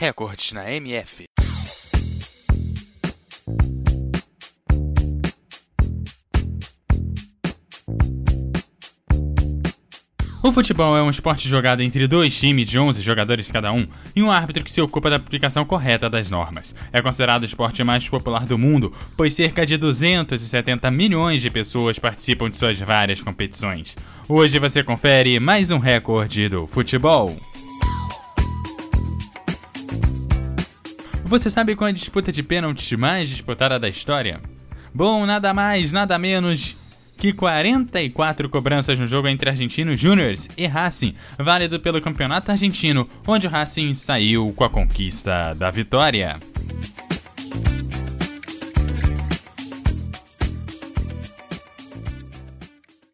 Recordes na MF. O futebol é um esporte jogado entre dois times de 11 jogadores cada um e um árbitro que se ocupa da aplicação correta das normas. É considerado o esporte mais popular do mundo, pois cerca de 270 milhões de pessoas participam de suas várias competições. Hoje você confere mais um recorde do futebol. Você sabe qual é a disputa de pênaltis mais disputada da história? Bom, nada mais, nada menos que 44 cobranças no jogo entre Argentinos Juniors e Racing, válido pelo Campeonato Argentino, onde o Racing saiu com a conquista da vitória.